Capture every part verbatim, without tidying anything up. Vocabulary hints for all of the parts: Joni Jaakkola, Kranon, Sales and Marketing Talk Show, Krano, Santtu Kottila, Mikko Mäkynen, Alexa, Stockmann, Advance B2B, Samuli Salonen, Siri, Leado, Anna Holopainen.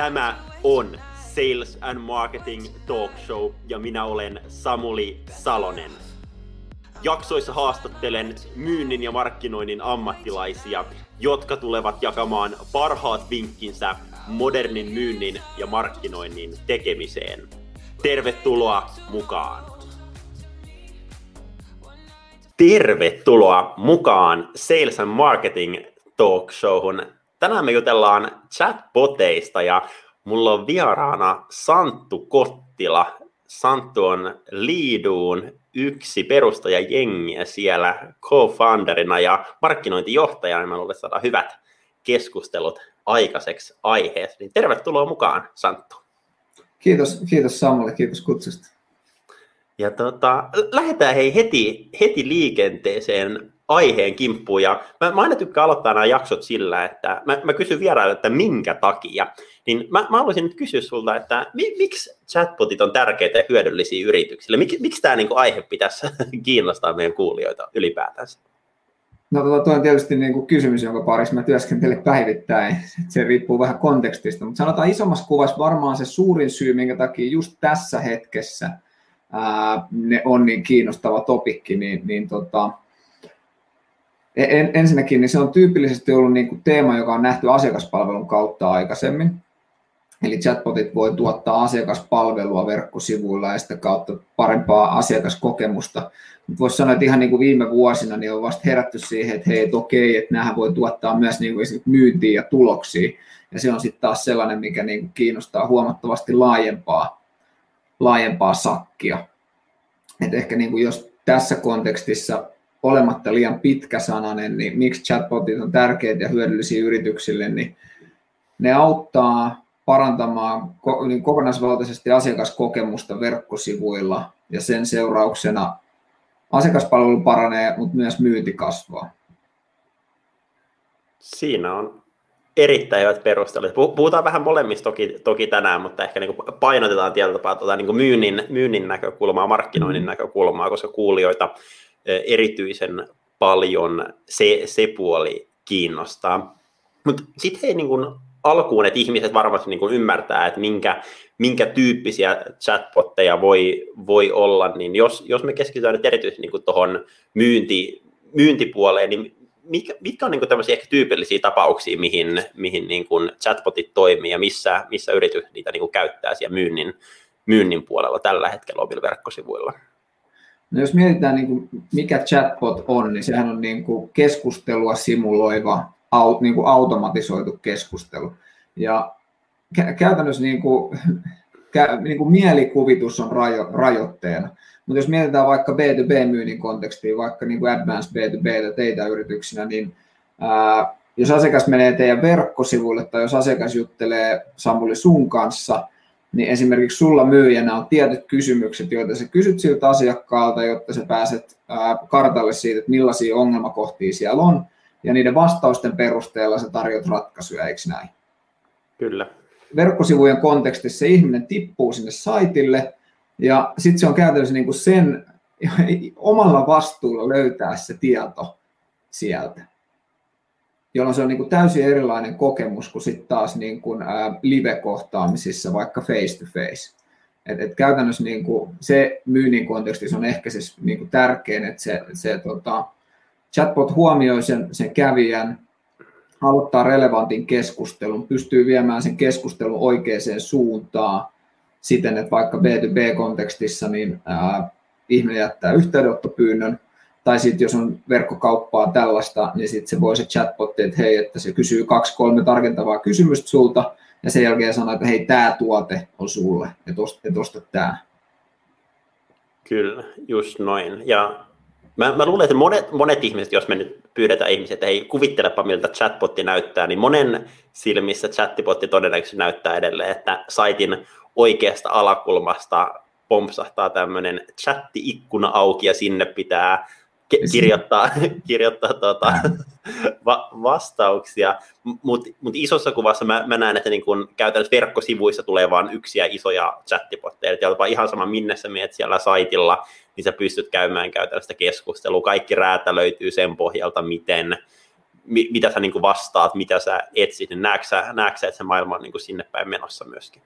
Tämä on Sales and Marketing Talk Show ja minä olen Samuli Salonen. Jaksoissa haastattelen myynnin ja markkinoinnin ammattilaisia, jotka tulevat jakamaan parhaat vinkkinsä modernin myynnin ja markkinoinnin tekemiseen. Tervetuloa mukaan! Tervetuloa mukaan Sales and Marketing Talk Showhun. Tänään me jutellaan chatboteista ja mulla on vieraana Santtu Kottila. Santtu on Leadoon yksi perustajajengiä siellä co-founderina ja markkinointijohtajana. Mä luulen, että saadaan hyvät keskustelut aikaiseksi aiheessa. Tervetuloa mukaan, Santtu. Kiitos, kiitos Samulle, kiitos kutsusta. Ja tota, lähdetään hei heti, heti liikenteeseen aiheen kimppuun. Ja mä, mä aina tykkään aloittaa nämä jaksot sillä, että mä, mä kysyn vieraille, että minkä takia. Niin mä, mä haluaisin nyt kysyä sulta, että mi, miksi chatbotit on tärkeitä ja hyödyllisiä yrityksille? Mik, miksi tämä niinku aihe pitäisi kiinnostaa meidän kuulijoita ylipäätänsä? No tuo tota, on tietysti niinku kysymys, jonka parissa mä työskentelen päivittäin. Se riippuu vähän kontekstista, mutta sanotaan isommassa kuvassa varmaan se suurin syy, minkä takia just tässä hetkessä ää, ne on niin kiinnostava topikki, niin, niin tota, en, ensinnäkin niin se on tyypillisesti ollut niinku teema, joka on nähty asiakaspalvelun kautta aikaisemmin. Eli chatbotit voi tuottaa asiakaspalvelua verkkosivuilla ja sitä kautta parempaa asiakaskokemusta. Voisi sanoa, että ihan niin kuin viime vuosina niin on vasta herätty siihen, että hei, että okei, että näähän voi tuottaa myös niin kuin myyntiä ja tuloksia. Ja se on sitten taas sellainen, mikä niin kuin kiinnostaa huomattavasti laajempaa, laajempaa sakkia. Et ehkä niin kuin jos tässä kontekstissa olematta liian pitkäsanainen, niin miksi chatbotit on tärkeitä ja hyödyllisiä yrityksille, niin ne auttaa parantamaan kokonaisvaltaisesti asiakaskokemusta verkkosivuilla ja sen seurauksena asiakaspalvelu paranee, mutta myös myynti kasvaa. Siinä on erittäin hyvät perustelut. Puhutaan vähän molemmista toki, toki tänään, mutta ehkä niin kuin painotetaan tietyllä tapaa tuota niin kuin myynnin, myynnin näkökulmaa, markkinoinnin näkökulmaa, koska kuulijoita erityisen paljon se, se puoli kiinnostaa. Mutta sitten hei, niin kuin alkuun, että ihmiset varmasti niin kuin ymmärtää, että minkä, minkä tyyppisiä chatbotteja voi, voi olla, niin jos, jos me keskitytään nyt erityisesti niin kuin tuohon myynti, myyntipuoleen, niin mitkä, mitkä on niin kuin tämmöisiä ehkä tyypillisiä tapauksia, mihin, mihin niin kuin chatbotit toimii ja missä, missä yritykset niitä niin kuin käyttää siellä myynnin, myynnin puolella tällä hetkellä omilla verkkosivuilla? No jos mietitään, niin kuin mikä chatbot on, niin sehän on niin kuin keskustelua simuloiva, Aut, niin kuin automatisoitu keskustelu. Ja kä- käytännössä niin kuin, kä- niin kuin mielikuvitus on rajo- rajoitteena. Mutta jos mietitään vaikka B two B-myynnin kontekstiin, vaikka niin kuin Advance B two B teitä yrityksinä, niin ää, jos asiakas menee teidän verkkosivuille tai jos asiakas juttelee Samuli sun kanssa, niin esimerkiksi sulla myyjänä on tietyt kysymykset, joita sä kysyt siltä asiakkaalta, jotta sä pääset ää, kartalle siitä, että millaisia ongelmakohtia siellä on. Ja niiden vastausten perusteella sä tarjot ratkaisuja, eikö näin? Kyllä. Verkkosivujen kontekstissa se ihminen tippuu sinne saitille ja sitten se on käytännössä niin kuin sen omalla vastuulla löytää se tieto sieltä, jolloin se on niin kuin täysin erilainen kokemus kuin sitten taas niin kuin live-kohtaamisissa vaikka face-to-face. Et, et käytännössä niin kuin se myynnin kontekstissa on ehkä siis niin kuin tärkein, että se... se tota, chatbot huomioi sen, sen kävijän, aloittaa relevantin keskustelun, pystyy viemään sen keskustelun oikeaan suuntaan siten, että vaikka B two B-kontekstissa niin ää, ihminen jättää yhteydenottopyynnön, tai sitten jos on verkkokauppaa tällaista, niin sitten se voi se chatbot, että hei, että se kysyy kaksi, kolme tarkentavaa kysymystä sulta, ja sen jälkeen sanoo, että hei, tämä tuote on sulle, että osta, et osta tämä. Kyllä, just noin. Ja Mä, mä luulen, että monet, monet ihmiset, jos me nyt pyydetään ihmiset, että hei, kuvittelepa miltä chatbotti näyttää, niin monen silmissä chatbotti todennäköisesti näyttää edelleen, että saitin oikeasta alakulmasta pompsahtaa tämmöinen chatti-ikkuna auki ja sinne pitää ke- kirjoittaa, kirjoittaa tuota, va- vastauksia. Mutta mut isossa kuvassa mä, mä näen, että niin kun käytännössä verkkosivuissa tulee vain yksiä isoja chatbotteja, että jopa ihan sama minne sä menet siellä saitilla, niin sä pystyt käymään käytännössä keskustelua. Kaikki räätä löytyy sen pohjalta, miten, mi, mitä sä niin kuin vastaat, mitä sä etsit, niin näetkö sä, näetkö sä että se maailma on niin kuin sinne päin menossa myöskin?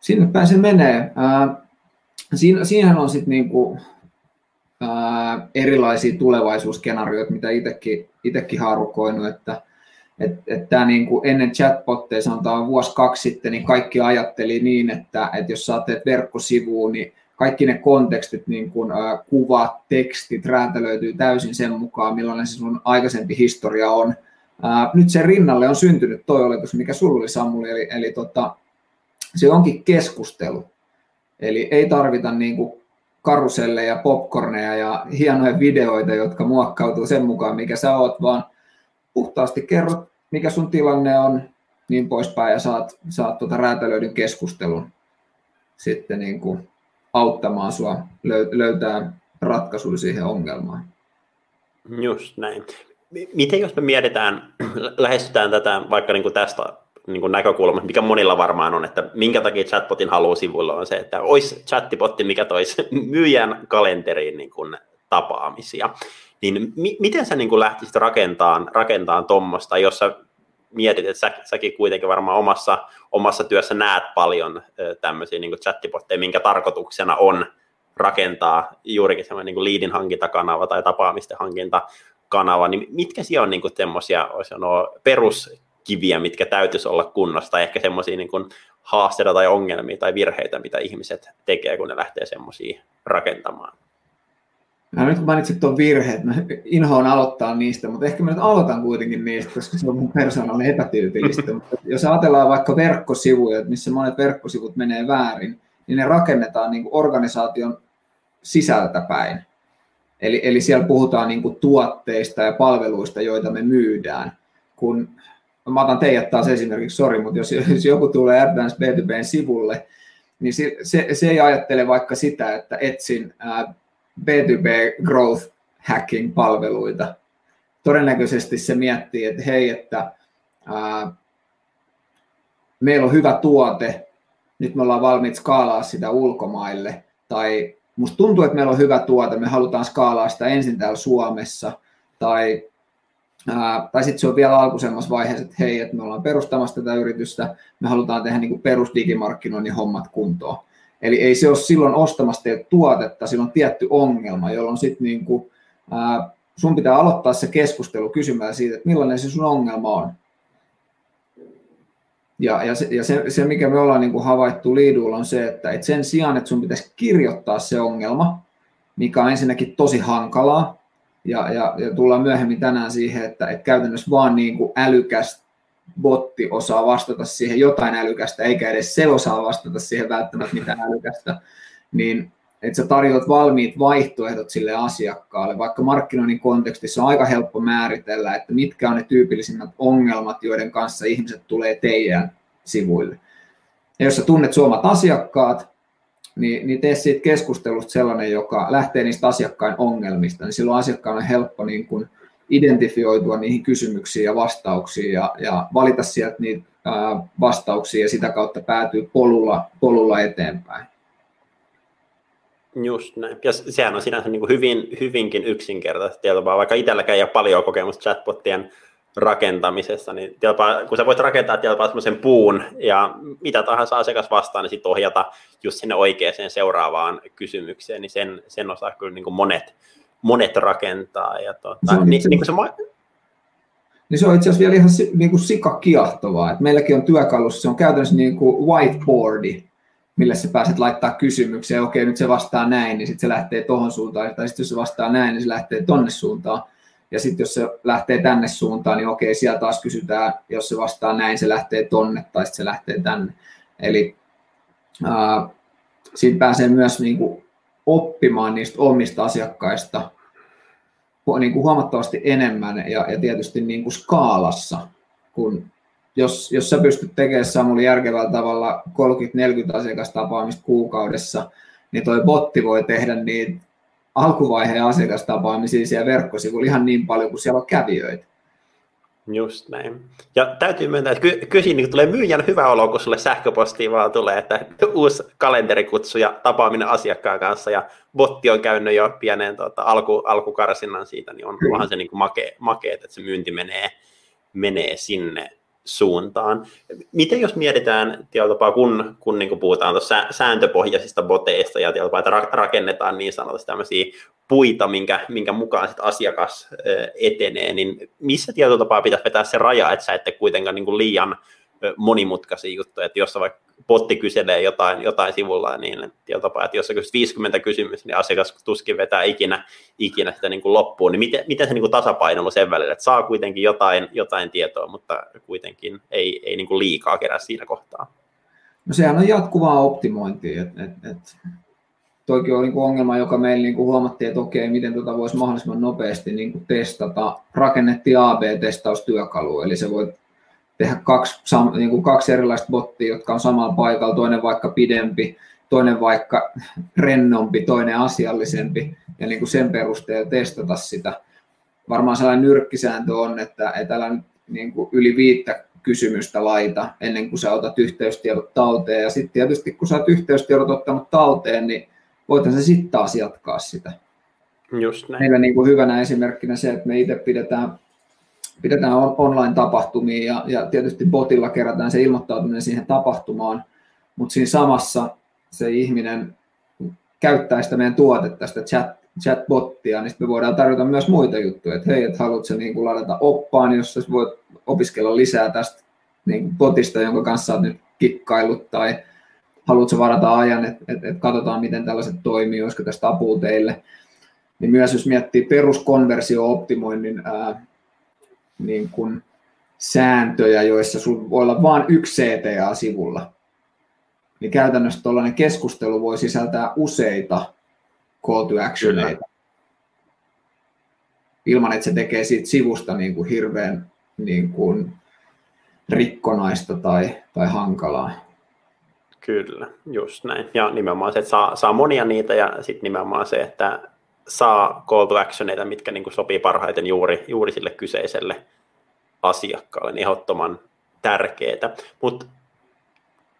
Sinne päin se menee. Siin, siinähän on sitten niinku, erilaisia tulevaisuusskenaarioita, mitä itsekin, itsekin haarukoinut, että et, et tää niinku ennen chatbotteja, sanotaan vuosi kaksi sitten, niin kaikki ajatteli niin, että et jos sä teet verkkosivuun, niin kaikki ne kontekstit, niin kuin kuvat, tekstit, räätä löytyy täysin sen mukaan, millainen se sun aikaisempi historia on. Ää, nyt sen rinnalle on syntynyt toi oletus, mikä sulla oli, Samuli, eli, eli tota, se onkin keskustelu. Eli ei tarvita niin kuin karuselleja, popcorneja ja hienoja videoita, jotka muokkautuu sen mukaan, mikä sä oot, vaan puhtaasti kerrot, mikä sun tilanne on, niin poispäin, ja saat, saat tuota räätälöidyn keskustelun sitten niin kuin auttamaan sua löytää ratkaisuja siihen ongelmaan. Just näin. Miten jos me mietitään, lähestytään tätä vaikka niin kuin tästä niin näkökulma, mikä monilla varmaan on, että minkä takia chatbotin haluaa sivuilla on se, että olisi chattibotti, mikä toisi myyjän kalenteriin niin kuin tapaamisia. Niin mi- miten sä niin kuin lähtisit rakentamaan, rakentamaan tuommoista, jos sä mietit, että sä, säkin kuitenkin varmaan omassa, omassa työssä näet paljon tämmöisiä niin kuin chattibotteja, minkä tarkoituksena on rakentaa juurikin semmoinen niin kuin leadin hankintakanava tai tapaamisten hankintakanava, niin mitkä siellä on niin kuin semmoisia perus kiviä, mitkä täytyisi olla kunnossa, tai ehkä semmoisia niin kuin haasteita tai ongelmia tai virheitä, mitä ihmiset tekee, kun ne lähtee semmoisia rakentamaan. No, nyt kun mainitsit tuon virheet, mä inhoan aloittaa niistä, mutta ehkä mä nyt aloitan kuitenkin niistä, koska se on mun persoonallinen epätyypillistä. Mutta jos ajatellaan vaikka verkkosivuja, missä monet verkkosivut menee väärin, niin ne rakennetaan niin kuin organisaation sisältä päin. Eli, eli siellä puhutaan niin kuin tuotteista ja palveluista, joita me myydään, kun mä otan teidät taas esimerkiksi, sori, mutta jos, jos joku tulee Advance B two B:n sivulle, niin se, se, se ei ajattele vaikka sitä, että etsin ää, B two B growth hacking -palveluita. Todennäköisesti se miettii, että hei, että ää, meillä on hyvä tuote, nyt me ollaan valmiit skaalaa sitä ulkomaille, tai musta tuntuu, että meillä on hyvä tuote, me halutaan skaalaa sitä ensin täällä Suomessa, tai Ää, tai sitten se on vielä alkuisemmassa vaiheessa, että hei, että me ollaan perustamassa tätä yritystä, me halutaan tehdä niin kuin perusdigimarkkinoinnin hommat kuntoon. Eli ei se ole silloin ostamassa teille tuotetta, silloin on tietty ongelma, jolloin sitten niin kuin, ää, sun pitää aloittaa se keskustelu kysymällä siitä, että millainen se sun ongelma on. Ja, ja, se, ja se, se, mikä me ollaan niin kuin havaittu Leadulla, on se, että et sen sijaan, että sun pitäisi kirjoittaa se ongelma, mikä on ensinnäkin tosi hankalaa, Ja, ja, ja tullaan myöhemmin tänään siihen, että et käytännössä vaan niin kuin älykäs botti osaa vastata siihen jotain älykästä, eikä edes se osaa vastata siihen välttämättä mitään älykästä, niin että sä tarjoat valmiit vaihtoehdot sille asiakkaalle. Vaikka markkinoinnin kontekstissa on aika helppo määritellä, että mitkä on ne tyypillisimmät ongelmat, joiden kanssa ihmiset tulee teidän sivuille. Ja jos sä tunnet suomat asiakkaat, Niin, niin tee siitä keskustelusta sellainen, joka lähtee niistä asiakkaan ongelmista, niin silloin asiakkaan on helppo niin kuin identifioitua niihin kysymyksiin ja vastauksiin ja, ja valita sieltä niitä ää, vastauksia ja sitä kautta päätyy polulla, polulla eteenpäin. Just näin. Ja sehän on sinänsä niin kuin hyvin, hyvinkin yksinkertaisesti, tietoa, vaikka itselläkään ei ole paljon kokemusta chatbottien rakentamisessa, niin tietoa, kun sä voit rakentaa tietoa semmoisen puun ja mitä tahansa asiakas vastaa, niin sitten ohjata just sinne oikeaan seuraavaan kysymykseen, niin sen, sen osaa kyllä niin kuin monet, monet rakentaa. Ja tuota, se on itse, niin, niin se, ma- niin se on itse asiassa vielä ihan niin kuin sikakiahtovaa, että meilläkin on työkalussa, se on käytännössä niin kuin whiteboardi, millä sä pääset laittaa kysymyksiä, okei nyt se vastaa näin, niin sitten se lähtee tohon suuntaan, tai sitten jos se vastaa näin, niin se lähtee tonne suuntaan. Ja sitten jos se lähtee tänne suuntaan, niin okei, siellä taas kysytään, jos se vastaa näin, se lähtee tonne tai sitten se lähtee tänne. Eli ää, siitä pääsee myös niin kuin oppimaan niistä omista asiakkaista niin kuin huomattavasti enemmän ja, ja tietysti niin kuin skaalassa. Kun jos, jos sä pystyt tekemään Samuli järkevällä tavalla kolmekymmentä neljäkymmentä asiakastapaamista kuukaudessa, niin toi botti voi tehdä niitä alkuvaiheen asiakastapaamisia siellä verkkosivuilla ihan niin paljon kuin siellä on kävijöitä. Just näin. Ja täytyy myöntää, että ky- kysin, niin tulee myyjän hyvä olo, kun sulle sähköpostiin vaan tulee, että uusi kalenterikutsu ja tapaaminen asiakkaan kanssa ja botti on käynyt jo pienen tuota, alku, alkukarsinnan siitä, niin on vähän se niin kuin make, makeet, että se myynti menee, menee sinne suuntaan. Miten jos mietitään, tieltapaa, kun, kun niin kuin puhutaan tuossa sääntöpohjaisista boteista ja tieltapaa, että ra- rakennetaan niin sanotusti tämmöisiä puita, minkä, minkä mukaan sit asiakas etenee, niin missä tietyllä tapaa pitäisi vetää se raja, että sä ette kuitenkaan niin kuin liian monimutkaisia juttuja, että jos sä vaikka botti kyselee jotain, jotain sivulla, niin tietyllä tapaa, että jos sä kysyt viisikymmentä kysymystä, niin asiakas tuskin vetää ikinä, ikinä sitä niin kuin loppuun, niin miten, miten se niin kuin tasapainoilu sen välillä, että saa kuitenkin jotain, jotain tietoa, mutta kuitenkin ei, ei niin kuin liikaa kerää siinä kohtaa. No sehän on jatkuvaa optimointia, että... Et, et. Toikin oli ongelma, joka meillä huomattiin, että okei, miten tuota voisi mahdollisimman nopeasti testata. Rakennettiin A B-testaustyökalu, eli se voi tehdä kaksi, kaksi erilaista bottia, jotka on samalla paikalla, toinen vaikka pidempi, toinen vaikka rennompi, toinen asiallisempi, ja sen perusteella testata sitä. Varmaan sellainen nyrkkisääntö on, että et älä yli viittä kysymystä laita ennen kuin sä otat yhteystiedot talteen, ja sitten tietysti kun sä oot yhteystiedot ottanut talteen, niin voithan se sitten taas jatkaa sitä. Just näin. Meillä niin kuin hyvänä esimerkkinä se, että me itse pidetään, pidetään online-tapahtumia ja, ja tietysti botilla kerätään se ilmoittautuminen siihen tapahtumaan, mutta siinä samassa se ihminen käyttää sitä meidän tuotetta, sitä chat, chatbottia, niin me voidaan tarjota myös muita juttuja, että hei, et haluatko sä niin kuin ladata oppaan, jossa voit opiskella lisää tästä niin kuin botista, jonka kanssa olet nyt kikkaillut, tai haluatko varata ajan, että et, et katsotaan, miten tällaiset toimii, olisiko tästä apua teille. Niin myös jos miettii peruskonversio-optimoinnin ää, niin kun sääntöjä, joissa sinulla voi olla vain yksi C T A-sivulla, niin käytännössä tuollainen keskustelu voi sisältää useita call to actioneita, ilman että se tekee siitä sivusta niin kuin hirveän niin kuin rikkonaista tai, tai hankalaa. Kyllä, just näin. Ja nimenomaan se, että saa, saa monia niitä ja sitten nimenomaan se, että saa call to actioneita, mitkä niin kuin sopii parhaiten juuri, juuri sille kyseiselle asiakkaalle, niin ehdottoman tärkeää. Mutta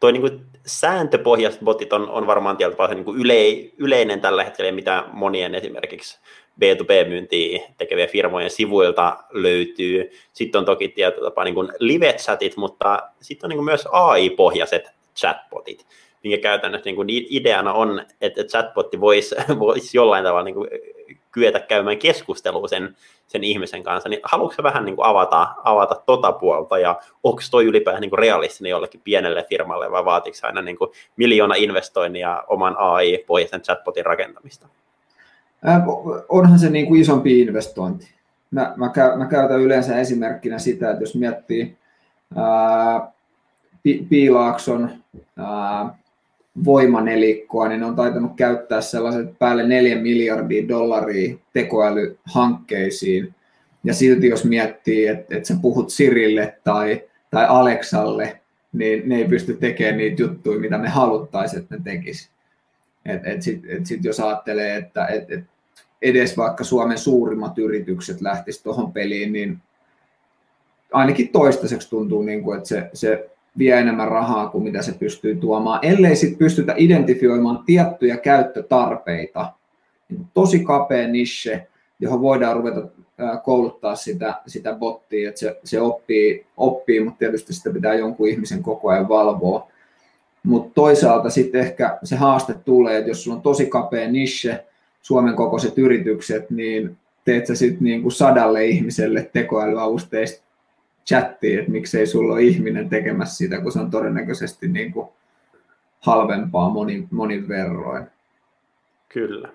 tuo niin sääntöpohjaiset botit on, on varmaan tietysti niin kuin yle, yleinen tällä hetkellä, mitä monien esimerkiksi B two B-myyntiä tekevien firmojen sivuilta löytyy. Sitten on toki tietyllä tapaa niin kuin live-chatit, mutta sitten on niin kuin myös A I-pohjaiset chatbotit, minkä käytännössä niin kuin ideana on, että chatbotti voisi, voisi jollain tavalla niin kuin kyetä käymään keskustelua sen, sen ihmisen kanssa, niin haluatko vähän niin kuin avata, avata tota puolta, ja onko toi ylipäätään niin kuin realistinen jollekin pienelle firmalle, vai vaatiiko aina niin kuin miljoona investoinnia oman A I-pohjaisen chatbotin rakentamista? Onhan se niin kuin isompi investointi. Mä, mä, käy, mä käytän yleensä esimerkkinä sitä, että jos miettii ää, Piilaakson ää, voimanelikkoa, niin on taitanut käyttää sellaiset päälle neljä miljardia dollaria tekoälyhankkeisiin. Ja silti jos miettii, että et sä puhut Sirille tai, tai Alexalle, niin ne ei pysty tekemään niitä juttuja, mitä me haluttaisiin, että ne tekisi. Et, et sitten et sit jos ajattelee, että et, et edes vaikka Suomen suurimmat yritykset lähtisivät tuohon peliin, niin ainakin toistaiseksi tuntuu, niin kuin, että se, se vie enemmän rahaa kuin mitä se pystyy tuomaan, ellei sitten pystytä identifioimaan tiettyjä käyttötarpeita. Tosi kapea niche, johon voidaan ruveta kouluttaa sitä, sitä bottia, että se, se oppii, oppii, mutta tietysti sitä pitää jonkun ihmisen koko ajan valvoa. Mutta toisaalta sitten ehkä se haaste tulee, että jos sulla on tosi kapea niche, Suomen kokoiset yritykset, niin teet sä sitten niinku sadalle ihmiselle tekoälyavusteista chattiin, että miksei sulla ole ihminen tekemässä sitä, kun se on todennäköisesti niin kuin halvempaa monin, monin verroin. Kyllä.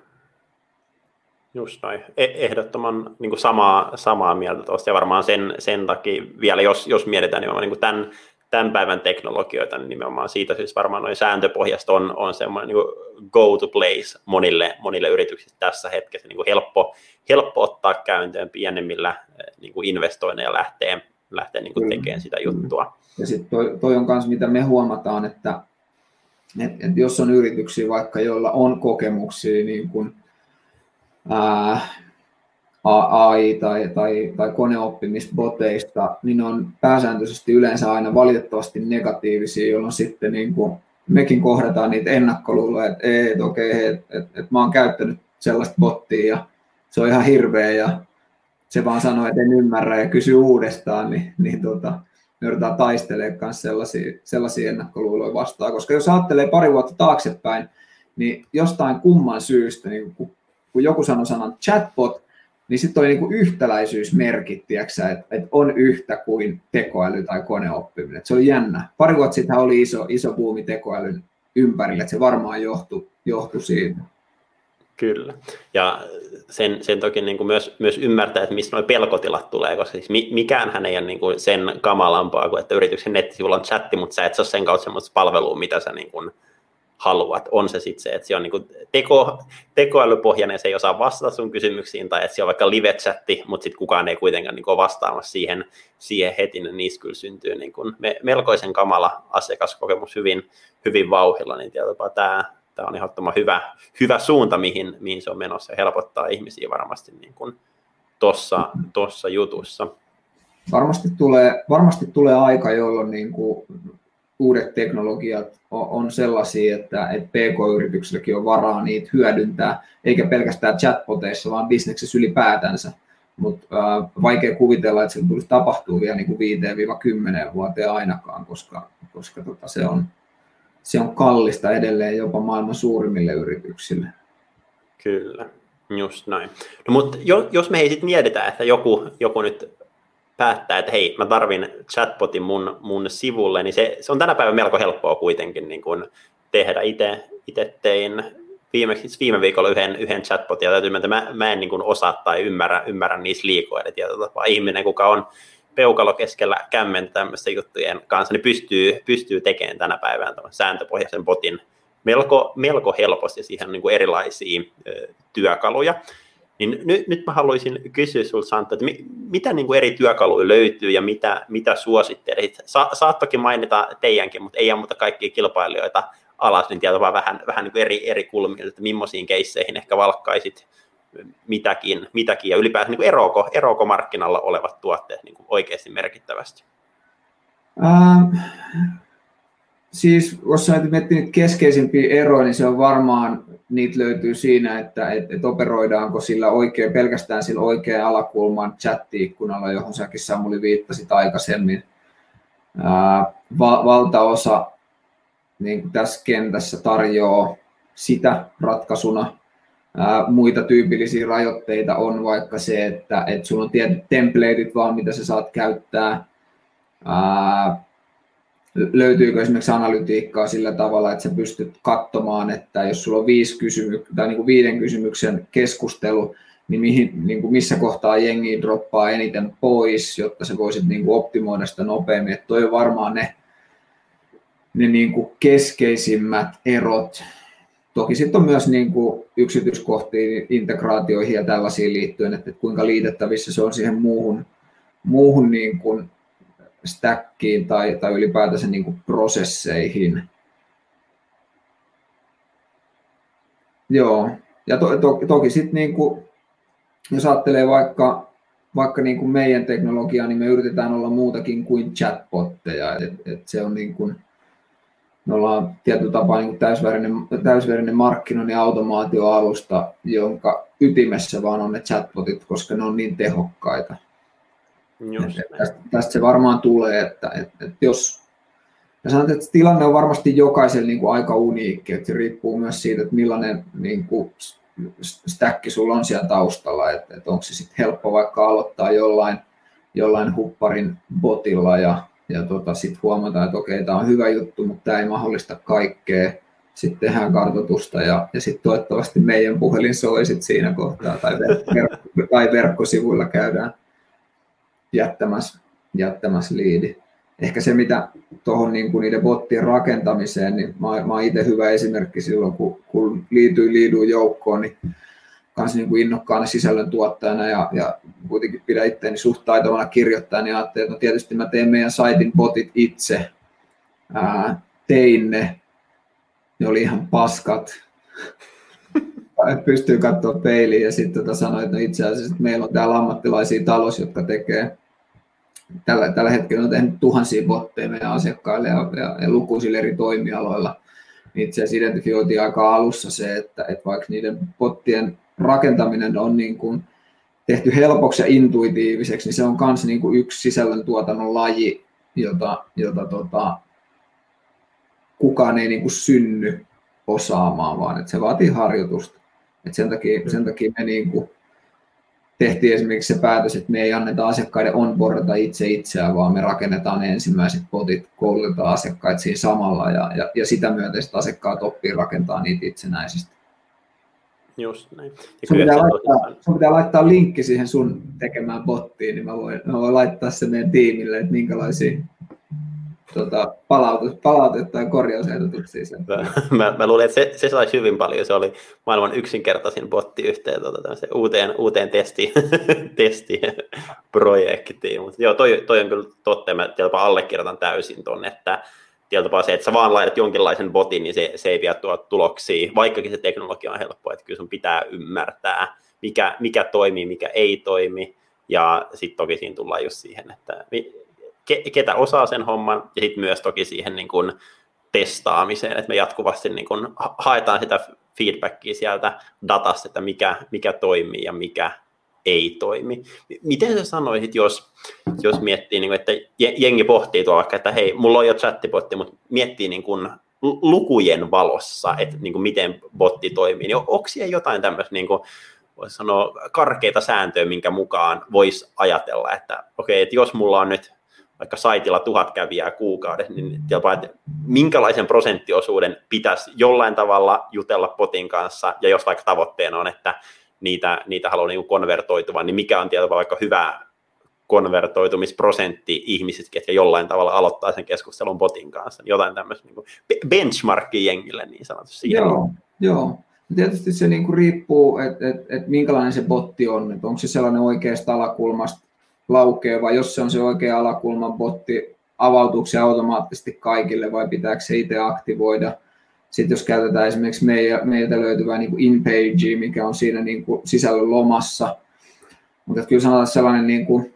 Just näin. Ehdottoman niin kuin samaa, samaa mieltä tuosta. Ja varmaan sen, sen takia vielä, jos, jos mietitään nimenomaan niin kuin tämän, tämän päivän teknologioita, niin nimenomaan siitä siis varmaan noin sääntöpohjasta on, on semmoinen niin kuin go to place monille, monille yrityksille tässä hetkessä. Niin kuin helppo, helppo ottaa käyntöön pienemmillä niin kuin investoinneilla lähtee lähteä niin kuin tekemään sitä juttua. Ja sitten toi, toi on myös, mitä me huomataan, että et, et jos on yrityksiä vaikka, joilla on kokemuksia niin kun, ää, A I tai, tai, tai koneoppimisboteista, niin ne on pääsääntöisesti yleensä aina valitettavasti negatiivisia, jolloin sitten niin kuin mekin kohdataan niitä ennakkoluuloja, että ei, että okei, okay, että et, et mä oon käyttänyt sellaista bottia ja se on ihan hirveä ja se vaan sanoo, että en ymmärrä ja kysy uudestaan, niin, niin tota, me yritetään taistelemaan myös sellaisia, sellaisia ennakkoluuloja vastaan, koska jos ajattelee pari vuotta taaksepäin, niin jostain kumman syystä, niin kun, kun joku sanoi sanan chatbot, niin sitten oli niinku yhtäläisyysmerkit, että et on yhtä kuin tekoäly tai koneoppiminen. Et se oli jännä. Pari vuotta sitten oli iso, iso buumi tekoälyn ympärillä, että se varmaan johtui, johtui siitä. Kyllä. Ja sen, sen toki niinku myös, myös ymmärtää, että mistä nuo pelkotilat tulee, koska siis mi, mikäänhän ei ole niinku sen kamalampaa kuin, että yrityksen nettisivulla on chatti, mutta sä et saa sen kautta semmoista palvelua, mitä sä niinku haluat. On se sitten se, että se on niinku teko, tekoälypohjainen, se ei osaa vastata sun kysymyksiin, tai että se on vaikka live-chatti, mutta sitten kukaan ei kuitenkaan niinku ole vastaamassa siihen, siihen heti, niin niissä kyllä syntyy niinku me, melkoisen kamala asiakaskokemus hyvin, hyvin vauhdilla, niin tietysti tämä Tämä on ehdottoman hyvä, hyvä suunta, mihin, mihin se on menossa ja helpottaa ihmisiä varmasti niin kuin tossa, tossa jutussa. Varmasti tulee, varmasti tulee aika, jolloin niin kuin uudet teknologiat on sellaisia, että, että P K-yrityksilläkin on varaa niitä hyödyntää, eikä pelkästään chatboteissa, vaan bisneksessä ylipäätänsä. Mutta vaikea kuvitella, että se tulisi tapahtua vielä niin viidestä kymmeneen vuoteen ainakaan, koska, koska tota se on... Se on kallista edelleen jopa maailman suurimmille yrityksille. Kyllä, just näin. No, mutta jos me ei sitten mietitään, että joku, joku nyt päättää, että hei, mä tarvin chatbotin mun, mun sivulle, niin se, se on tänä päivänä melko helppoa kuitenkin niin kun tehdä. Itse tein viimeksi, viime viikolla yhden, yhden chatbotin, ja täytyy mennä, mä, mä en niin kun osaa tai ymmärrä, ymmärrä niissä liikoja. Eli tietyllä tapaa ihminen, kuka on peukalo keskellä kämmentä tämmöisten juttujen kanssa, niin pystyy, pystyy tekemään tänä päivänä tämän sääntöpohjaisen botin melko, melko helposti, siihen niin kuin erilaisia ö, työkaluja. Niin nyt, nyt mä haluaisin kysyä sinulta, Santtu, että mi, mitä niin kuin eri työkaluja löytyy ja mitä, mitä suosittelet? Sa, saat toki mainita teidänkin, mutta ei ammuta kaikkia kilpailijoita alas, niin tietysti vaan vähän, vähän niin kuin eri, eri kulmia, että millaisiin keisseihin ehkä valkkaisit mitäkin, mitäkin ja ylipäätään niin eroako, eroako markkinalla olevat tuotteet niin oikeasti merkittävästi? Ähm, siis jos sä miettii niitä keskeisimpiä eroja, niin se on varmaan, niitä löytyy siinä, että et, et operoidaanko sillä oikein, pelkästään sillä oikean alakulman chatti-ikkunalla, johon säkin Samuli viittasit aikaisemmin. Äh, va- valtaosa niin tässä kentässä tarjoaa sitä ratkaisuna. Muita tyypillisiä rajoitteita on vaikka se, että et sulla on tietyt templateit vaan, mitä sä saat käyttää. Ää, löytyykö esimerkiksi analytiikkaa sillä tavalla, että sä pystyt katsomaan, että jos sulla on viisi kysymy- tai niin kuin viiden kysymyksen keskustelu, niin, mihin, niin kuin missä kohtaa jengi droppaa eniten pois, jotta sä voisit niin kuin optimoida sitä nopeammin. Et toi on varmaan ne, ne niin kuin keskeisimmät erot. Toki sitten on myös niin kuin yksityiskohtiin, integraatioihin ja tällaisiin liittyen, että kuinka liitettävissä se on siihen muuhun, muuhun niin kuin stackiin tai, tai ylipäätänsä niin kuin prosesseihin. Joo, ja to, to, toki sitten niin kuin, jos ajattelee vaikka, vaikka niin kuin meidän teknologiaa, niin me yritetään olla muutakin kuin chatbotteja, että et se on niin kuin, me ollaan tietyllä tapaa niin täysverinen, täysverinen markkinoinnin automaatioalusta, jonka ytimessä vaan on ne chatbotit, koska ne on niin tehokkaita. Tästä, tästä se varmaan tulee, että, että, että jos... Ja sanon, että tilanne on varmasti jokaisella niin kuin aika uniikki, että se riippuu myös siitä, että millainen niin kuin stäkki sulla on siellä taustalla, että, että onko se sitten helppo vaikka aloittaa jollain, jollain hupparin botilla ja Ja tota, sitten huomataan, että okei, tämä on hyvä juttu, mutta tämä ei mahdollista kaikkea. Sitten tehdään kartoitusta ja, ja sitten toivottavasti meidän puhelin soi sit siinä kohtaa tai, verkko, tai verkkosivuilla käydään jättämässä, jättämässä liidi. Ehkä se, mitä tuohon niin niiden bottien rakentamiseen, niin mä, mä oon itse hyvä esimerkki silloin, kun, kun liityin liiduun joukkoon, niin kans niin kuin innokkaana sisällöntuottajana ja, ja kuitenkin pidän itseäni suht taitavana kirjoittajana, niin ajattelin, että no tietysti mä teen meidän saitin botit itse. Ää, tein ne, ne oli ihan paskat. että pystyy katsoa peiliin ja sitten tota sanoin, että no itse asiassa että meillä on täällä ammattilaisia talossa, jotka tekee tällä, tällä hetkellä on tehnyt tuhansia botteja meidän asiakkaille ja, ja, ja lukuisille eri toimialoilla. Itse asiassa identifioitiin aika alussa se, että, että vaikka niiden bottien rakentaminen on niin kuin tehty helpoksi ja intuitiiviseksi, niin se on myös niin kuin yksi sisällöntuotannon laji, jota, jota tota, kukaan ei niin kuin synny osaamaan, vaan että se vaatii harjoitusta. Et sen takia, sen takia me niin kuin tehtiin esimerkiksi se päätös, että me ei anneta asiakkaiden onboardata itse itseään, vaan me rakennetaan ensimmäiset botit, koulutetaan asiakkaita siinä samalla ja, ja, ja sitä myöten asiakkaat oppii rakentaa niitä itsenäisesti. Just näin. Ja sun, pitää laittaa, sun pitää laittaa linkki siihen sun tekemään bottiin, niin mä voin, mä voin laittaa sen meidän tiimille, että minkälaisia tota, palautetta ja korjausehdotuksia. Mä, mä luulen, että se, se saisi hyvin paljon. Se oli maailman yksinkertaisin botti yhteen tuota, uuteen, uuteen testiin, testiin projektiin. Mut joo, toi, toi on kyllä totta. Mä jopa allekirjoitan täysin ton, että tietyllä se, että sä vaan laitat jonkinlaisen botin, niin se, se ei vielä tuo tuloksia, vaikkakin se teknologia on helppoa, että kyllä sun pitää ymmärtää, mikä, mikä toimii, mikä ei toimi, ja sitten toki siinä tullaan just siihen, että ke, ketä osaa sen homman, ja sitten myös toki siihen niin kun testaamiseen, että me jatkuvasti niin kun haetaan sitä feedbackia sieltä datasta, että mikä, mikä toimii ja mikä ei toimi. Miten sä sanoisit, jos, jos miettii, että jengi pohtii tuolla vaikka, että hei, mulla on jo chattibotti, mutta miettii lukujen valossa, että miten botti toimii, niin onko siellä jotain tämmöistä, voisi sanoa, karkeita sääntöjä, minkä mukaan voisi ajatella, että okei, että jos mulla on nyt vaikka saitilla tuhat kävijää kuukaudessa, niin jopa, että minkälaisen prosenttiosuuden pitäisi jollain tavalla jutella botin kanssa, ja jos vaikka tavoitteena on, että niitä, niitä haluaa niin konvertoituvan, niin mikä on tietysti vaikka hyvä konvertoitumisprosentti ihmisistä, ketkä jollain tavalla aloittaa sen keskustelun botin kanssa, jotain tämmöistä niin benchmarkia jengille niin sanotusti. Joo, joo. Tietysti se niin kuin riippuu, että et, et minkälainen se botti on, että onko se sellainen oikeasta alakulmasta laukeava, jos se on se oikea alakulman botti, avautuuko se automaattisesti kaikille vai pitääkö se itse aktivoida? Sitten jos käytetään esimerkiksi meiltä löytyvää niin kuin in-pagea, mikä on siinä niin kuin sisällön lomassa. Mutta kyllä sanotaan sellainen niin kuin,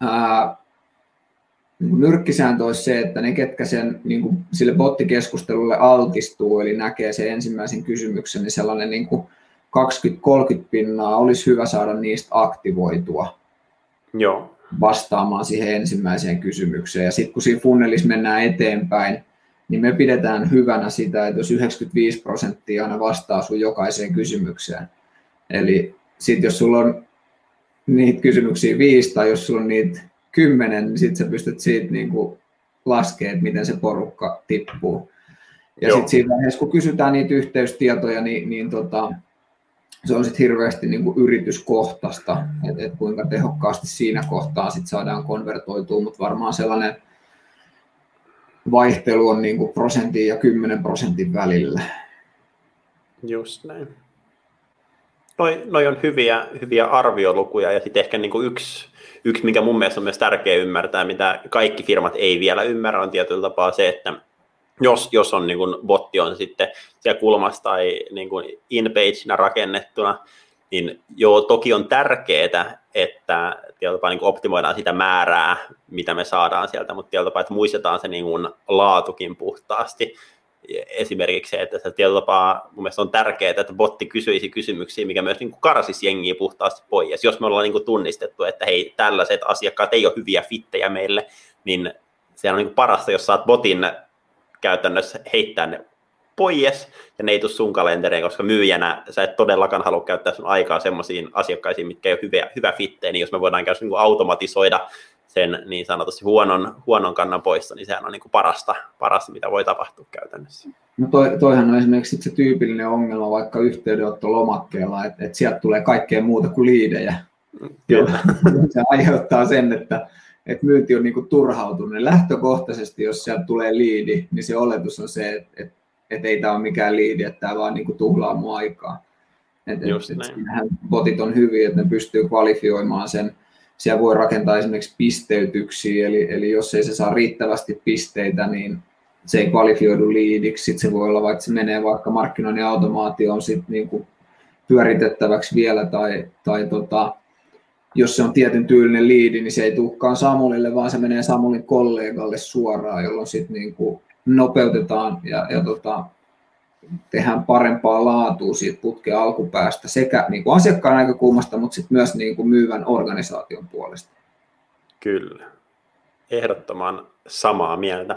ää, niin kuin nyrkkisääntö olisi se, että ne ketkä sen, niin kuin, sille bottikeskustelulle altistuu, eli näkee sen ensimmäisen kysymyksen, niin sellainen niin kuin kaksikymmentä kolmekymmentä pinnaa olisi hyvä saada niistä aktivoitua. Joo. Vastaamaan siihen ensimmäiseen kysymykseen. Ja sitten kun siinä funnelissa mennään eteenpäin, niin me pidetään hyvänä sitä, että jos yhdeksänkymmentäviisi prosenttia aina vastaa sun jokaiseen kysymykseen. Eli sit jos sulla on niitä kysymyksiä viisi tai jos sulla on niitä kymmenen, niin sit sä pystyt siitä niinku laskemaan, että miten se porukka tippuu. Ja sitten siinä vaiheessa, kun kysytään niitä yhteystietoja, niin, niin tota, se on sit hirveästi niinku yrityskohtaista, että et kuinka tehokkaasti siinä kohtaa sit saadaan konvertoitua, mutta varmaan sellainen vaihtelu on niin kuin prosentin ja kymmenen prosentin välillä. Just näin. Noi, noi on hyviä, hyviä arviolukuja ja sitten ehkä niin kuin yksi, yksi, mikä mun mielestä on myös tärkeä ymmärtää, mitä kaikki firmat ei vielä ymmärrä, on tietyllä tapaa se, että jos, jos on niin kuin botti on sitten siellä kulmassa tai niin kuin in-pagena rakennettuna, niin joo, toki on tärkeää, että tietyllä niin optimoidaan sitä määrää, mitä me saadaan sieltä, mutta tietyllä että muistetaan se niin kuin laatukin puhtaasti. Esimerkiksi se, että se tietyllä tapaa, mun mielestä on tärkeää, että botti kysyisi kysymyksiä, mikä myös niin kuin karsisi jengiä puhtaasti pois. Jos me ollaan niin kuin tunnistettu, että hei, tällaiset asiakkaat ei ole hyviä fittejä meille, niin se on niin kuin parasta, jos saat botin käytännössä heittää ne pois, ja ne ei tule sun kalenteriin, koska myyjänä sä et todellakaan halua käyttää sun aikaa semmoisiin asiakkaisiin, mitkä ei ole hyvä, hyvä fittejä, niin jos me voidaan käydä niin automatisoida sen niin sanotusti huonon, huonon kannan poisto, niin sehän on niin parasta, parasta, mitä voi tapahtua käytännössä. No toi, toihan on esimerkiksi se tyypillinen ongelma vaikka yhteydenottolomakkeella, että et sieltä tulee kaikkea muuta kuin liidejä. Kyllä. Se aiheuttaa sen, että että myynti on niin kuin turhautunut. Lähtökohtaisesti, jos sieltä tulee liidi, niin se oletus on se, että et että ei tämä ole mikään liidi, että tämä vaan niinku tuhlaa mun aikaa. Et, et, siinähän botit on hyviä, että ne pystyy kvalifioimaan sen. Siellä voi rakentaa esimerkiksi pisteytyksiä, eli, eli jos ei se saa riittävästi pisteitä, niin se ei kvalifioidu liidiksi. Sitten se voi olla, vaikka se menee vaikka markkinoinnin automaatioon sit niinku pyöritettäväksi vielä tai, tai tota, jos se on tietyn tyylinen liidi, niin se ei tulekaan Samulille, vaan se menee Samulin kollegalle suoraan, jolloin sitten niinku nopeutetaan ja, ja tota, tehdään parempaa laatua siitä putken alkupäästä sekä niinku asiakkaan näkökulmasta, mutta sitten myös niinku myyvän organisaation puolesta. Kyllä, ehdottoman samaa mieltä.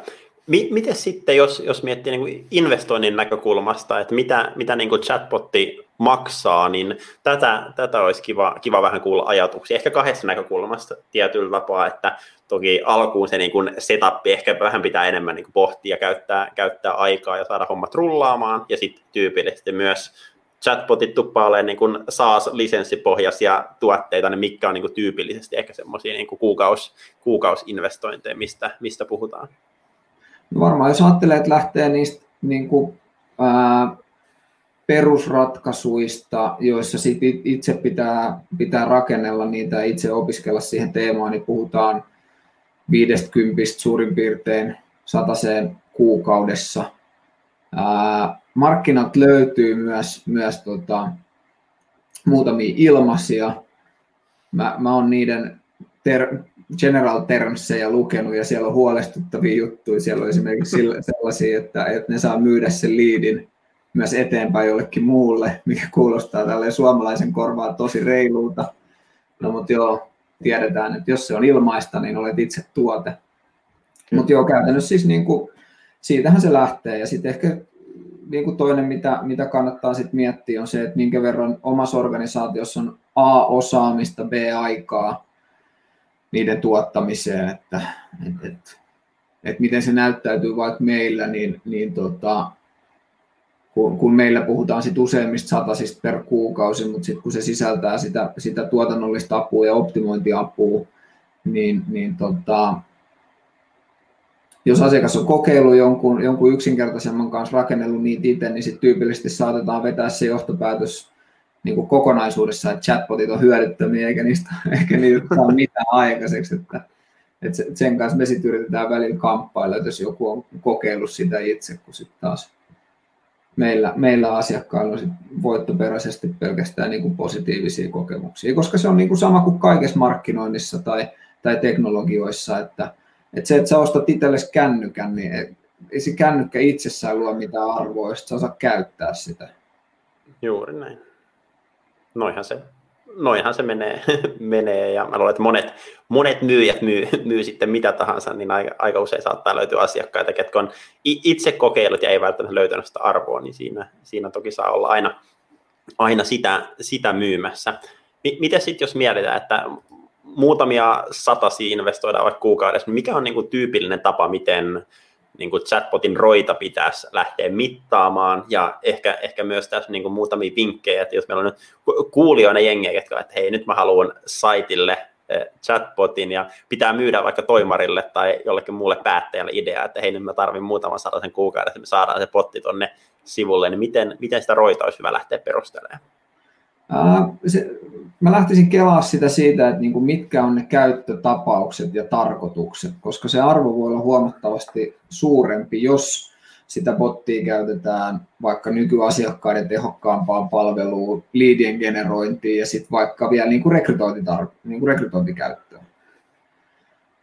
Miten sitten, jos, jos miettii niin investoinnin näkökulmasta, että mitä, mitä niin kuin chatbotti maksaa, niin tätä, tätä olisi kiva, kiva vähän kuulla ajatuksia. Ehkä kahdesta näkökulmasta tietyllä tapaa, että toki alkuun se niin kuin setup ehkä vähän pitää enemmän niin kuin pohtia, käyttää, käyttää aikaa ja saada hommat rullaamaan. Ja sitten tyypillisesti myös chatbotit tuppaa olemaan niin kuin SaaS-lisenssipohjaisia tuotteita, niin mitkä on niin kuin tyypillisesti ehkä semmoisia niin kuin kuukaus, kuukausinvestointeja, mistä, mistä puhutaan. No varmaan jos ajattelee, että lähtee niistä niin kuin, ää, perusratkaisuista, joissa sit itse pitää, pitää rakennella niitä ja itse opiskella siihen teemaan, niin puhutaan viisikymmentä suurin piirtein sataseen kuukaudessa. Ää, markkinat löytyy myös, myös tota, muutamia ilmaisia. Mä, mä oon niiden... Ter- General Termsejä lukenut ja siellä on huolestuttavia juttuja. Siellä on esimerkiksi sellaisia, että, että ne saa myydä sen liidin myös eteenpäin jollekin muulle, mikä kuulostaa tälleen suomalaisen korvaan tosi reilulta. No mutta joo, tiedetään, että jos se on ilmaista, niin olet itse tuote. Mutta joo, käytännössä siis niinku, siitähän se lähtee. Ja sitten ehkä niinku toinen, mitä, mitä kannattaa sitten miettiä, on se, että minkä verran omassa organisaatiossa on A-osaamista, B-aikaa, niiden tuottamiseen, että et, et, et miten se näyttäytyy vaikka meillä, niin, niin tota, kun, kun meillä puhutaan sit useimmista satasista per kuukausi, mutta sit kun se sisältää sitä, sitä tuotannollista apua ja optimointiapua, niin, niin tota, jos asiakas on kokeillut jonkun, jonkun yksinkertaisemman kanssa, rakennellut niitä itse, niin sit tyypillisesti saatetaan vetää se johtopäätös niin kuin kokonaisuudessaan, että chatbotit on hyödyttömiä eikä niistä, eikä niistä ole mitään aikaiseksi. Että, että sen kanssa me sitten yritetään välillä kamppailla, jos joku on kokeillut sitä itse, kun sitten taas meillä, meillä asiakkailla on sit voittoperäisesti pelkästään niin kuin positiivisia kokemuksia, koska se on niin kuin sama kuin kaikessa markkinoinnissa tai, tai teknologioissa, että, että se, että sä ostat itsellesi kännykän, niin ei se kännykkä itsessään luo mitään arvoa, jos sä osaa käyttää sitä. Juuri näin. Noinhan se, noinhan se menee, menee ja mä luulen, että monet, monet myyjät myy, myy sitten mitä tahansa, niin aika, aika usein saattaa löytyä asiakkaita, ketkä on itse kokeillut ja ei välttämättä löytänyt sitä arvoa, niin siinä, siinä toki saa olla aina, aina sitä, sitä myymässä. Miten sitten jos mietitään, että muutamia satasia investoidaan vaikka kuukaudessa, niin mikä on niinku tyypillinen tapa, miten niin kuin chatbotin roita pitäisi lähteä mittaamaan, ja ehkä, ehkä myös tässä niin kuin muutamia vinkkejä, että jos meillä on nyt kuulijoina jengiä, jotka ovat, että hei, nyt mä haluan saitille chatbotin, ja pitää myydä vaikka toimarille tai jollekin muulle päättäjälle ideaa, että hei, nyt mä tarvin muutaman sataisen kuukauden, että me saadaan se potti tonne sivulle, niin miten, miten sitä roita olisi hyvä lähteä perustelemaan? Äh, se, mä lähtisin kelaa sitä siitä, että niinku mitkä on ne käyttötapaukset ja tarkoitukset, koska se arvo voi olla huomattavasti suurempi, jos sitä bottia käytetään vaikka nykyasiakkaiden tehokkaampaan palveluun, liidien generointiin ja sitten vaikka vielä niinku rekrytointitar- niinku rekrytointikäyttöön.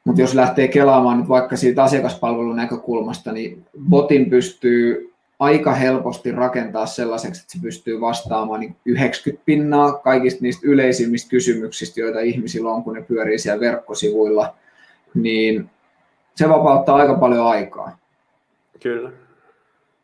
Mutta jos lähtee kelaamaan nyt vaikka siitä asiakaspalvelun näkökulmasta, niin botin pystyy aika helposti rakentaa sellaiseksi, että se pystyy vastaamaan niin yhdeksänkymmentä pinnaa kaikista niistä yleisimmistä kysymyksistä, joita ihmisillä on, kun ne pyörii siellä verkkosivuilla, niin se vapauttaa aika paljon aikaa. Kyllä.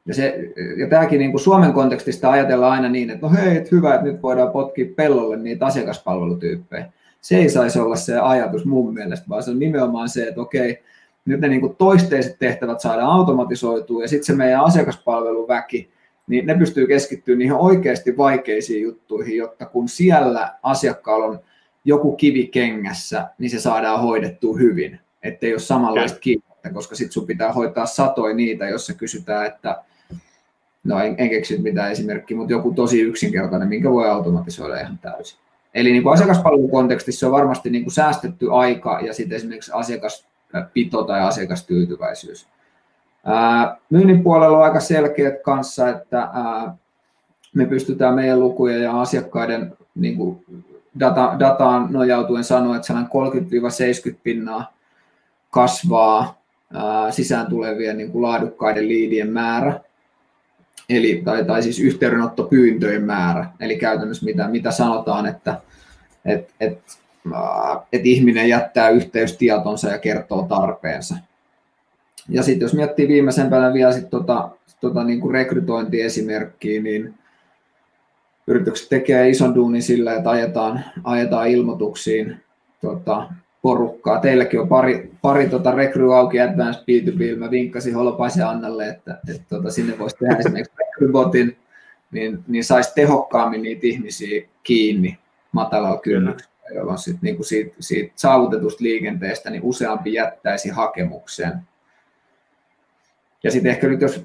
Ja, se, ja tämäkin niin kuin Suomen kontekstista ajatellaan aina niin, että no hei, et hyvä, että nyt voidaan potkia pellolle niitä asiakaspalvelutyyppejä. Se ei saisi olla se ajatus mun mielestä, vaan se on nimenomaan se, että okei, nyt ne niin toisteiset tehtävät saadaan automatisoitua ja sitten se meidän asiakaspalveluväki, niin ne pystyy keskittymään niihin oikeasti vaikeisiin juttuihin, jotta kun siellä asiakkaalla on joku kivi kengässä, niin se saadaan hoidettua hyvin, ettei ole samanlaista kiirettä, koska sitten sun pitää hoitaa satoi niitä, jossa kysytään, että no en, en keksi mitään esimerkkiä, mutta joku tosi yksinkertainen, minkä voi automatisoida ihan täysin. Eli niin asiakaspalvelukontekstissa on varmasti niin säästetty aika ja sitten esimerkiksi asiakas pito- tai asiakastyytyväisyys. Myynnin puolella on aika selkeät kanssa, että me pystytään meidän lukuja ja asiakkaiden niin kuin data, dataan nojautuen sanoa, että sellainen kolmekymmentä seitsemänkymmentä pinnaa kasvaa ää, sisään tulevien niin kuin laadukkaiden liidien määrä. Eli, tai, tai siis yhteydenottopyyntöjen määrä, eli käytännössä mitä, mitä sanotaan, että et, et, et ihminen jättää yhteystietonsa ja kertoo tarpeensa. Ja sitten jos miettii viimeisempänä vielä sit tota, tota niin kuin rekrytointiesimerkkiä, niin yritykset tekee ison duunin sillä, että ajetaan, ajetaan ilmoituksiin tota, porukkaa. Teilläkin on pari, pari tota rekry auki Advance B two B. Mä vinkkasin Holopaisen Annalle, että, että tota, sinne voisi tehdä esimerkiksi rekrybotin, niin, niin saisi tehokkaammin niitä ihmisiä kiinni matalalla kynnyksellä, jolloin sit, niin siitä, siitä saavutetusta liikenteestä niin useampi jättäisi hakemukseen. Ja sitten ehkä nyt jos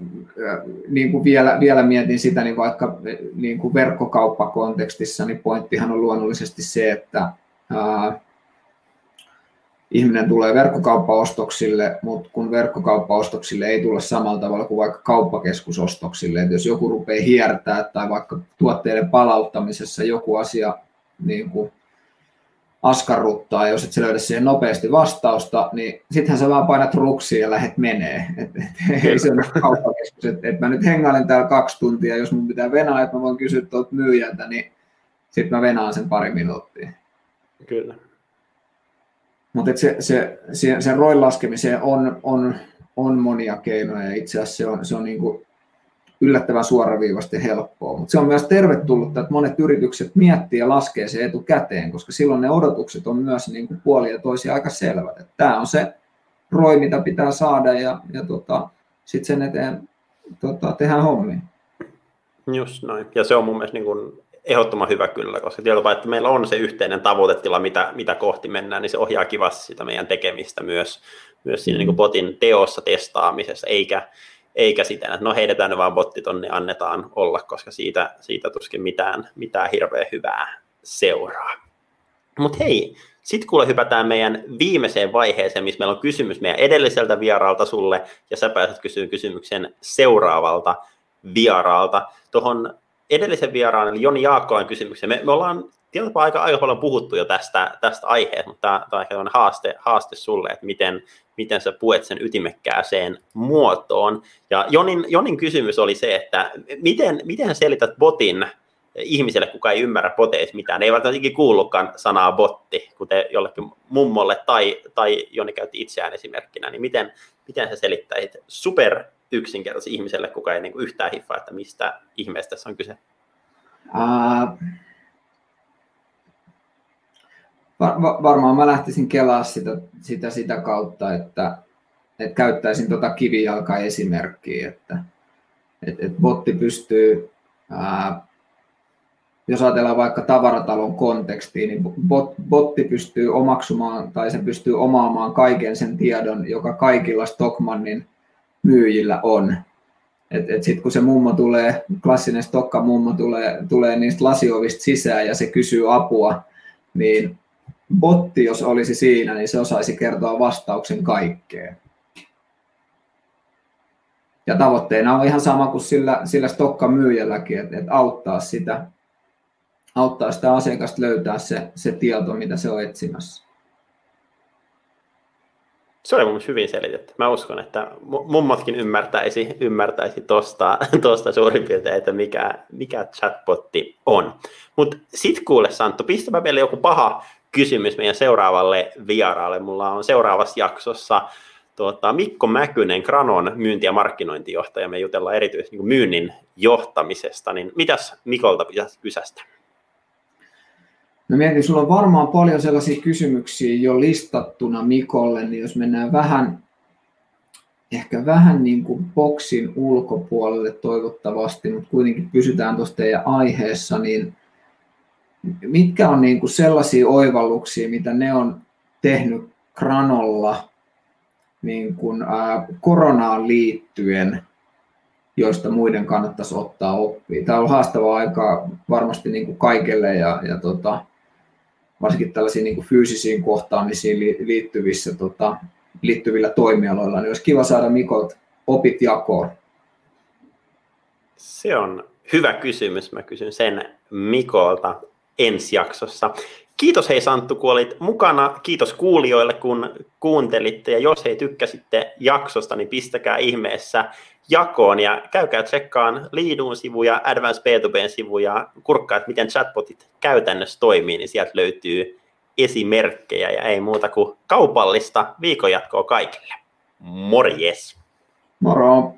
niin kuin vielä, vielä mietin sitä, niin vaikka niin kuin verkkokauppakontekstissa, niin pointtihan on luonnollisesti se, että ää, ihminen tulee verkkokauppaostoksille, mutta kun verkkokauppaostoksille ei tulla samalla tavalla kuin vaikka kauppakeskusostoksille, että jos joku rupeaa hiertää tai vaikka tuotteiden palauttamisessa joku asia niin kuin askarruttaa, jos et sä löydä siihen nopeasti vastausta, niin sittenhän sä vaan painat ruksiin ja lähdet menee. Et, et, ei se ole kauppakeskus, että et mä nyt hengailen täällä kaksi tuntia, jos mun pitää venaa, että mä voin kysyä tuolta myyjältä, niin sit mä venaan sen pari minuuttia. Kyllä. Mutta se, se, se, sen roin laskemiseen on, on, on monia keinoja ja itse asiassa se on, se on niinku yllättävän suoraviivasti helppoa. Mutta se on myös tervetullutta, että monet yritykset miettii ja laskee se etukäteen, koska silloin ne odotukset on myös niinku puolin ja toisin aika selvät. Tämä on se roi, mitä pitää saada ja, ja tota, sitten sen eteen tota, tehdään hommia. Just noin. Ja se on mun mielestä niin kun ehdottoman hyvä kyllä, koska tietyllä, että meillä on se yhteinen tavoitetila, mitä, mitä kohti mennään, niin se ohjaa kivasti sitä meidän tekemistä myös, myös siinä niin kuin botin teossa testaamisessa, eikä, eikä sitä, että no heitetään ne vaan botti tonne, annetaan olla, koska siitä, siitä tuskin mitään, mitään hirveän hyvää seuraa. Mutta hei, sitten kuule hypätään meidän viimeiseen vaiheeseen, missä meillä on kysymys meidän edelliseltä vieraalta sulle, ja sä pääset kysyä kysymyksen seuraavalta vieraalta tuohon edellisen vieraan, eli Joni Jaakkolan kysymykseen. Me, me ollaan tietysti aika, aika paljon puhuttu jo tästä, tästä aiheesta, mutta tämä on ehkä haaste, haaste sulle, että miten, miten sä puet sen ytimekkääseen muotoon. Ja Jonin, Jonin kysymys oli se, että miten, miten selität botin ihmiselle, kuka ei ymmärrä boteista mitään. Ei välttämättä ikinä kuullutkaan sanaa botti, kuten jollekin mummolle tai, tai Joni käytti itseään esimerkkinä. Niin miten, miten sä selittäisit super yksinkertaisesti ihmiselle, kuka ei niinku yhtään hiffaa, että mistä ihmeestä tässä on kyse? Ää, var, varmaan mä lähtisin kelaa sitä, sitä, sitä kautta, että, että käyttäisin tota kivijalka-esimerkkiä, että et, et botti pystyy, ää, jos ajatellaan vaikka tavaratalon kontekstiin, niin bot, botti pystyy omaksumaan tai se pystyy omaamaan kaiken sen tiedon, joka kaikilla Stockmannin myyjillä on. Et, et sit kun se mummo tulee, klassinen stokka mummo tulee, tulee niistä lasiovista sisään ja se kysyy apua, niin botti, jos olisi siinä, niin se osaisi kertoa vastauksen kaikkeen. Ja tavoitteena on ihan sama kuin sillä, sillä stokka myyjälläkin, että et auttaa sitä, auttaa sitä asiakasta löytää se, se tieto, mitä se on etsimässä. Se oli mun mielestä hyvin selitetty. Mä uskon, että mummotkin ymmärtäisi, ymmärtäisi tosta, tosta suurin piirtein, että mikä, mikä chatbotti on. Mutta sit kuule Santtu, pistäpä meille joku paha kysymys meidän seuraavalle vieraalle. Mulla on seuraavassa jaksossa tuota, Mikko Mäkynen, Kranon myynti- ja markkinointijohtaja. Me jutellaan erityisesti niin kuin myynnin johtamisesta. Niin mitäs Mikolta pitäisi kysästä? No mietin, sulla on varmaan paljon sellaisia kysymyksiä jo listattuna Mikolle, niin jos mennään vähän, ehkä vähän niin kuin boksin ulkopuolelle toivottavasti, mutta kuitenkin pysytään tuossa teidän aiheessa, niin mitkä on niin kuin sellaisia oivalluksia, mitä ne on tehnyt Kranolla niin kuin koronaan liittyen, joista muiden kannattaisi ottaa oppia. Tämä on haastavaa aikaa varmasti niin kuin kaikille ja, ja tota, varsinkin tällaisiin niin kuin fyysisiin kohtaamisiin liittyvissä, tota, liittyvillä toimialoilla. Niin olisi kiva saada Mikot opit jakoon. Se on Hyvä kysymys. Mä kysyn sen Mikolta ensi jaksossa. Kiitos hei Santtu, kun olit mukana. Kiitos kuulijoille, kun kuuntelitte. Ja jos hei tykkäsitte jaksosta, niin pistäkää ihmeessä jakoon. Ja käykää tsekkaan Leadon sivuja, Advance B two B:n sivuja. Kurkkaa, että miten chatbotit käytännössä toimii, niin sieltä löytyy esimerkkejä. Ja ei muuta kuin kaupallista viikon jatkoa kaikille. Morjes! Moro!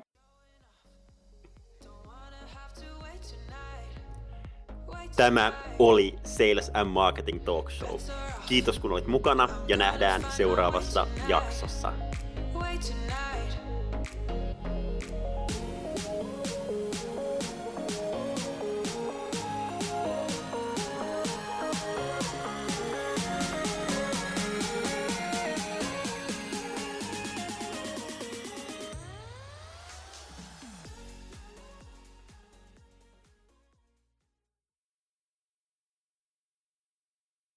Tämä oli Sales and Marketing Talk Show. Kiitos kun olit mukana ja nähdään seuraavassa jaksossa.